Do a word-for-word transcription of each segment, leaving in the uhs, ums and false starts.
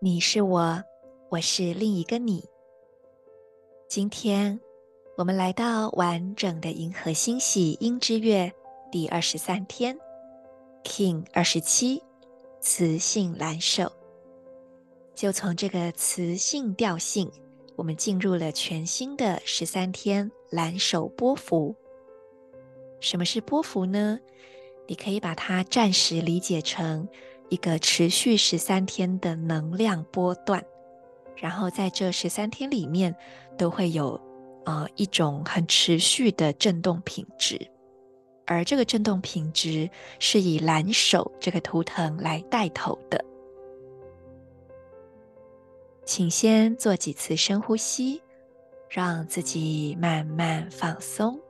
你是我，我是另一个你。今天我们来到完整的银河星系鹰之月第二十三天 King 二十七雌性蓝手，就从这个雌性调性，我们进入了全新的十三天蓝手波幅。什么是波幅呢？你可以把它暂时理解成一个持续十三天的能量波段，然后在这十三天里面都会有呃一种很持续的振动品质。而这个振动品质是以蓝手这个图腾来带头的。请先做几次深呼吸，让自己慢慢放松。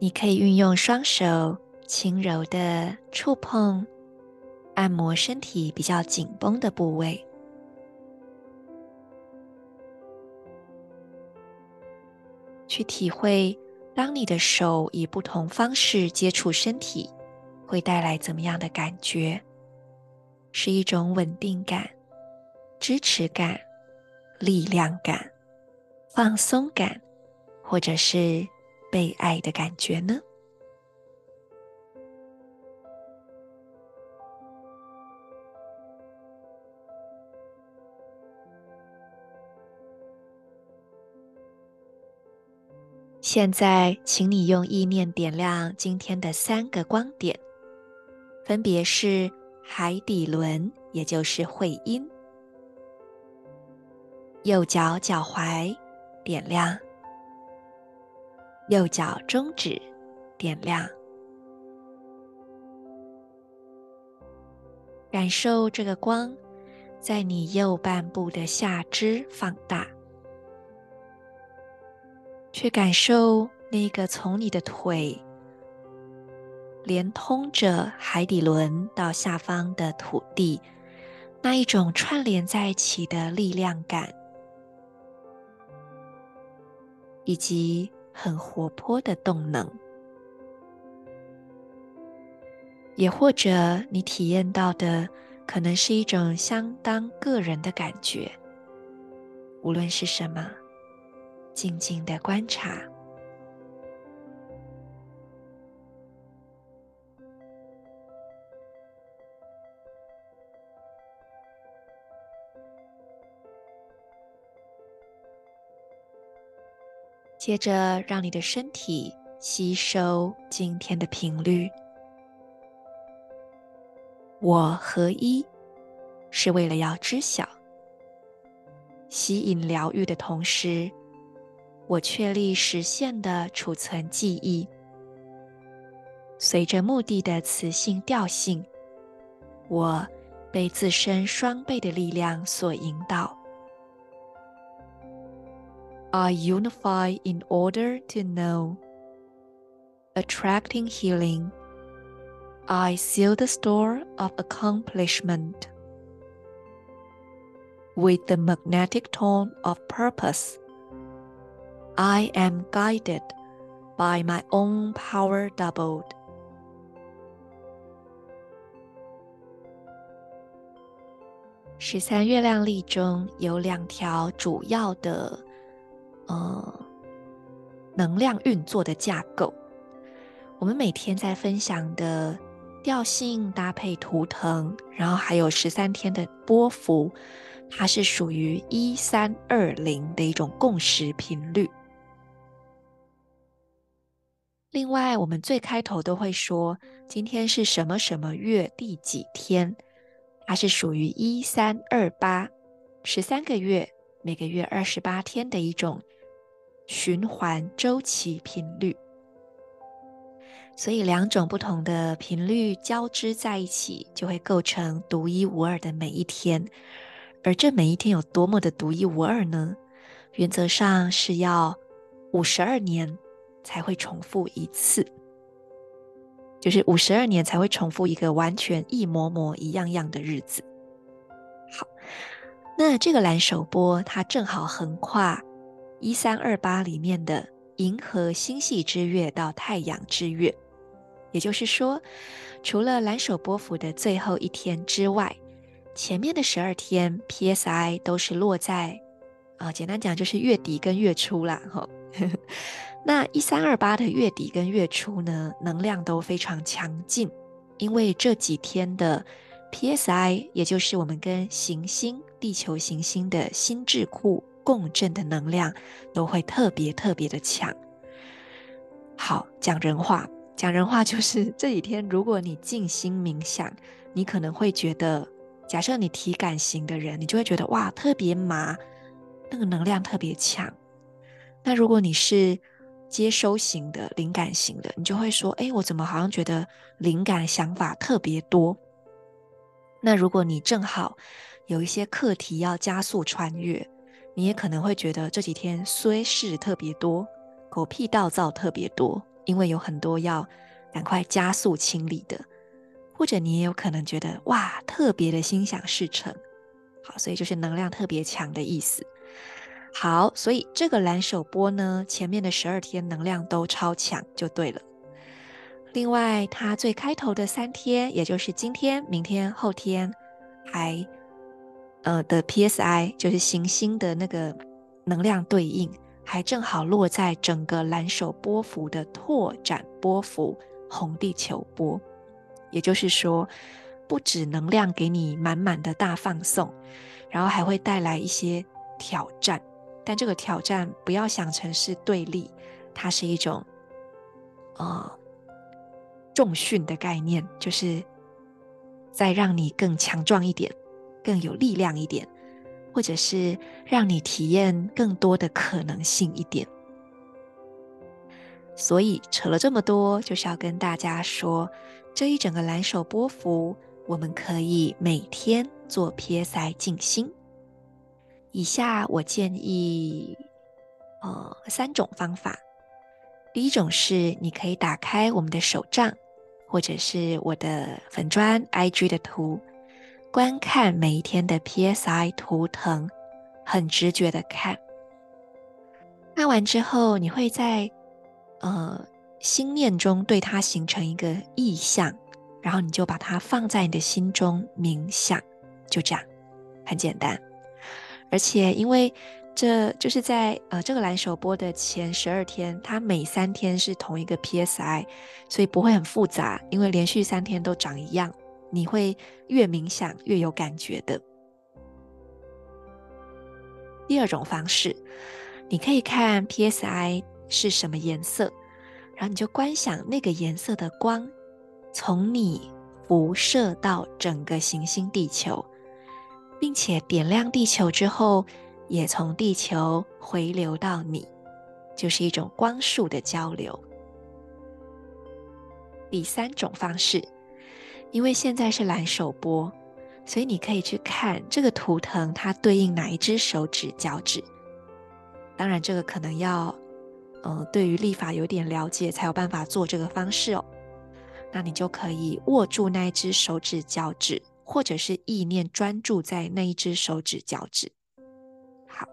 你可以运用双手轻柔的触碰，按摩身体比较紧绷的部位。去体会，当你的手以不同方式接触身体，会带来怎么样的感觉？是一种稳定感、支持感、力量感、放松感，或者是被爱的感觉呢？现在请你用意念点亮今天的三个光点，分别是海底轮，也就是会阴，右脚脚踝点亮，右脚中指点亮。感受这个光在你右半部的下肢放大，去感受那个从你的腿连通着海底轮到下方的土地，那一种串联在一起的力量感，以及很活泼的动能。也或者你体验到的可能是一种相当个人的感觉，无论是什么，静静的观察。接着让你的身体吸收今天的频率。我合一是为了要知晓，吸引疗愈的同时，我确立实现的储存记忆。随着目的的磁性调性，我被自身双倍的力量所引导。I unify in order to know, attracting healing. I seal the store of accomplishment with the magnetic tone of purpose. I am guided by my own power doubled. 十三月亮历中有两条主要的呃能量运作的架构。我们每天在分享的调性搭配图腾，然后还有十三天的波幅，它是属于一三二零的一种共识频率。另外，我们最开头都会说，今天是什么什么月第几天，它是属于一三二八，十三个月，每个月二十八天的一种循环周期频率。所以，两种不同的频率交织在一起，就会构成独一无二的每一天。而这每一天有多么的独一无二呢？原则上是要五十二年。才会重复一次，就是五十二年才会重复一个完全一模模一样样的日子。好，那这个蓝手波它正好横跨一三二八里面的银河星系之月到太阳之月，也就是说，除了蓝手波幅的最后一天之外，前面的十二天 P S I 都是落在啊、哦，简单讲就是月底跟月初啦，哈、哦。那一三二八的月底跟月初呢，能量都非常强劲，因为这几天的 P S I 也就是我们跟行星地球行星的心智库共振的能量都会特别特别的强。好，讲人话讲人话就是这几天如果你静心冥想，你可能会觉得，假设你体感型的人，你就会觉得哇特别麻，那个能量特别强。那如果你是接收型的灵感型的，你就会说，诶，我怎么好像觉得灵感想法特别多。那如果你正好有一些课题要加速穿越，你也可能会觉得这几天虽事特别多，狗屁倒灶特别多，因为有很多要赶快加速清理的。或者你也有可能觉得哇特别的心想事成。好，所以就是能量特别强的意思。好，所以这个蓝手波呢，前面的十二天能量都超强就对了。另外，它最开头的三天，也就是今天、明天、后天，还呃的 P S I 就是行星的那个能量对应，还正好落在整个蓝手波幅的拓展波幅红地球波。也就是说，不止能量给你满满的大放送，然后还会带来一些挑战。但这个挑战不要想成是对立，它是一种呃重训的概念，就是再让你更强壮一点，更有力量一点，或者是让你体验更多的可能性一点。所以扯了这么多，就是要跟大家说，这一整个蓝手波幅，我们可以每天做 P S I 静心。以下我建议呃三种方法。第一种是你可以打开我们的手账，或者是我的粉专 I G 的图，观看每一天的 P S I 图腾，很直觉的看。看完之后，你会在呃心念中对它形成一个意象，然后你就把它放在你的心中冥想，就这样，很简单。而且因为这就是在呃这个蓝手波的前十二天，它每三天是同一个 P S I， 所以不会很复杂，因为连续三天都长一样，你会越冥想越有感觉的。第二种方式，你可以看 P S I 是什么颜色，然后你就观想那个颜色的光从你辐射到整个行星地球，并且点亮地球之后，也从地球回流到你，就是一种光束的交流。第三种方式，因为现在是蓝手波，所以你可以去看这个图腾它对应哪一只手指、脚趾。当然，这个可能要，呃，对于历法有点了解才有办法做这个方式哦。那你就可以握住那一只手指、脚趾。或者是意念专注在那一只手指脚趾。好，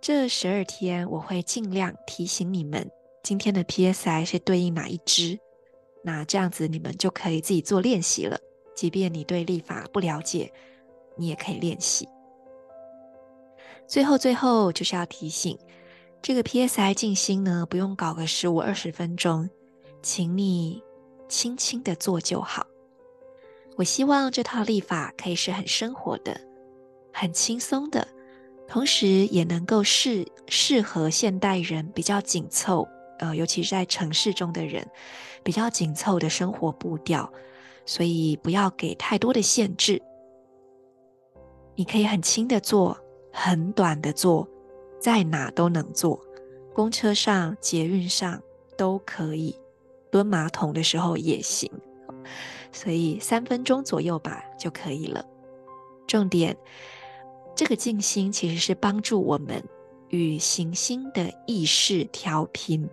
这十二天我会尽量提醒你们今天的 P S I 是对应哪一只，那这样子你们就可以自己做练习了，即便你对历法不了解，你也可以练习。最后最后就是要提醒，这个 P S I 静心呢，不用搞个十五二十分钟，请你轻轻的做就好。我希望这套历法可以是很生活的，很轻松的，同时也能够适适合现代人比较紧凑呃，尤其是在城市中的人比较紧凑的生活步调，所以不要给太多的限制。你可以很轻的做，很短的做，在哪都能做，公车上、捷运上都可以，蹲马桶的时候也行，所以三分钟左右吧就可以了。重点，这个静心其实是帮助我们与行星的意识调频。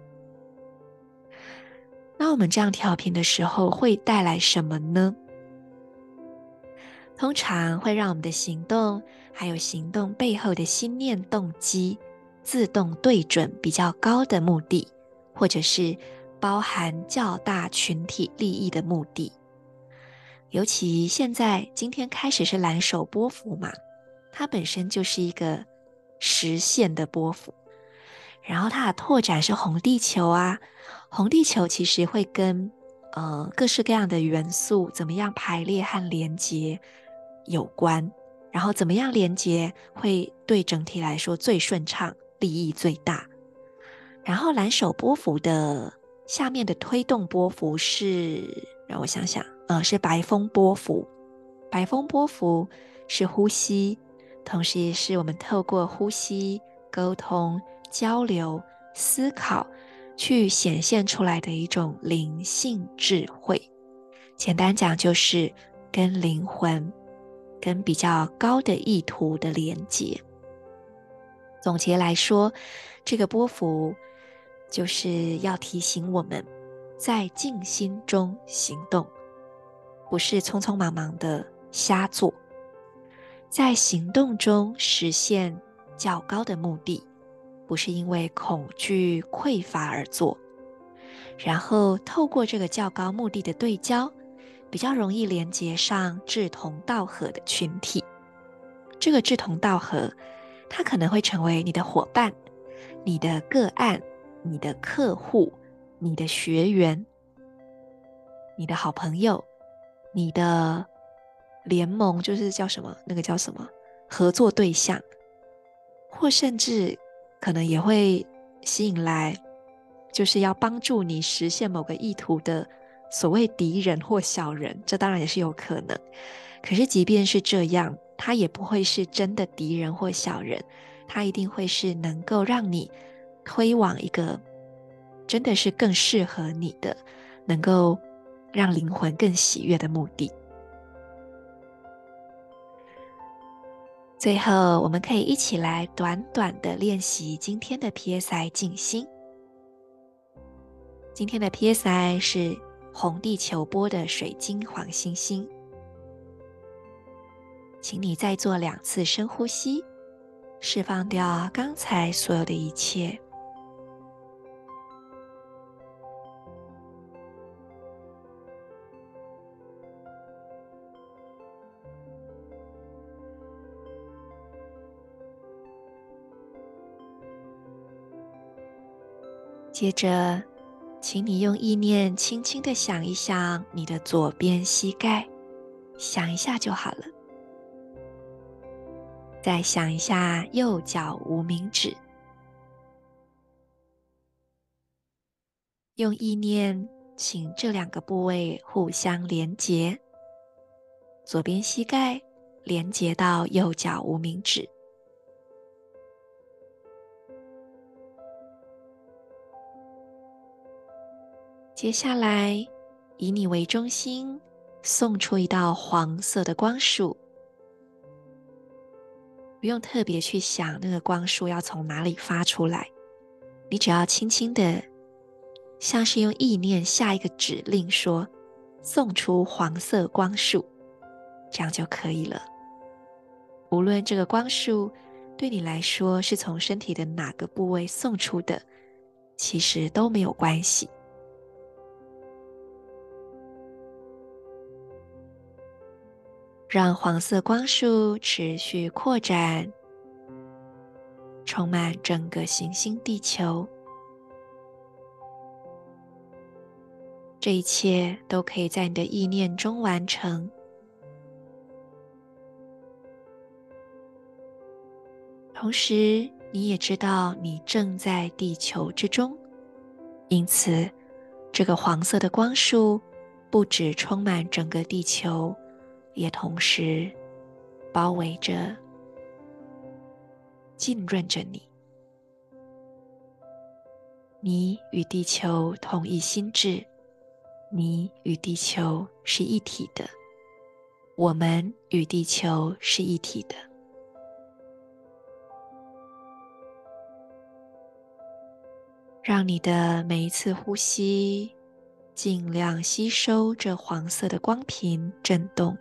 那我们这样调频的时候会带来什么呢？通常会让我们的行动还有行动背后的心念动机自动对准比较高的目的，或者是包含较大群体利益的目的。尤其现在今天开始是蓝手波符嘛，它本身就是一个实现的波幅，然后它的拓展是红地球啊，红地球其实会跟呃各式各样的元素怎么样排列和连接有关，然后怎么样连接会对整体来说最顺畅，利益最大。然后蓝手波幅的下面的推动波幅是，让我想想，呃，是白风波幅。白风波幅是呼吸，同时也是我们透过呼吸、沟通、交流、思考去显现出来的一种灵性智慧。简单讲就是跟灵魂、跟比较高的意图的连接。总结来说，这个波幅就是要提醒我们在静心中行动，不是匆匆忙忙的瞎做，在行动中实现较高的目的，不是因为恐惧匮乏而做。然后透过这个较高目的的对焦，比较容易连接上志同道合的群体。这个志同道合，它可能会成为你的伙伴、你的个案、你的客户、你的学员、你的好朋友、你的联盟，就是叫什么，那个叫什么合作对象，或甚至可能也会吸引来就是要帮助你实现某个意图的所谓敌人或小人，这当然也是有可能。可是即便是这样，他也不会是真的敌人或小人，他一定会是能够让你推往一个真的是更适合你的，能够让灵魂更喜悦的目的。最后，我们可以一起来短短的练习今天的 P S I 静心。今天的 P S I 是红地球波的水晶黄星星。请你再做两次深呼吸，释放掉刚才所有的一切。接着，请你用意念轻轻地想一想你的左边膝盖，想一下就好了。再想一下右脚无名指，用意念请这两个部位互相连结，左边膝盖连结到右脚无名指。接下来，以你为中心，送出一道黄色的光束。不用特别去想那个光束要从哪里发出来，你只要轻轻的，像是用意念下一个指令说，送出黄色光束，这样就可以了。无论这个光束对你来说是从身体的哪个部位送出的，其实都没有关系。让黄色光束持续扩展，充满整个行星地球。这一切都可以在你的意念中完成。同时，你也知道你正在地球之中，因此，这个黄色的光束不只充满整个地球，也同时包围着、浸润着你。你与地球同一心智，你与地球是一体的，我们与地球是一体的。让你的每一次呼吸尽量吸收这黄色的光频震动，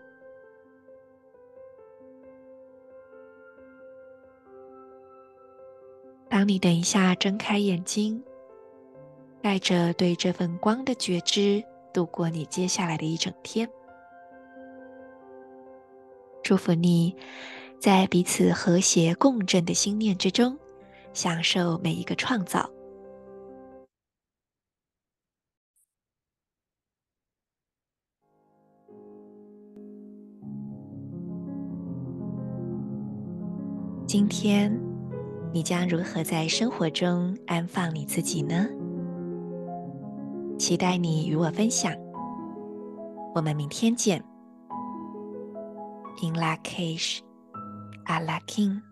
当你等一下睁开眼睛，带着对这份光的觉知度过你接下来的一整天。祝福你在彼此和谐共振的心念之中，享受每一个创造。今天你将如何在生活中安放你自己呢？期待你与我分享，我们明天见。In Lakish, Allah King。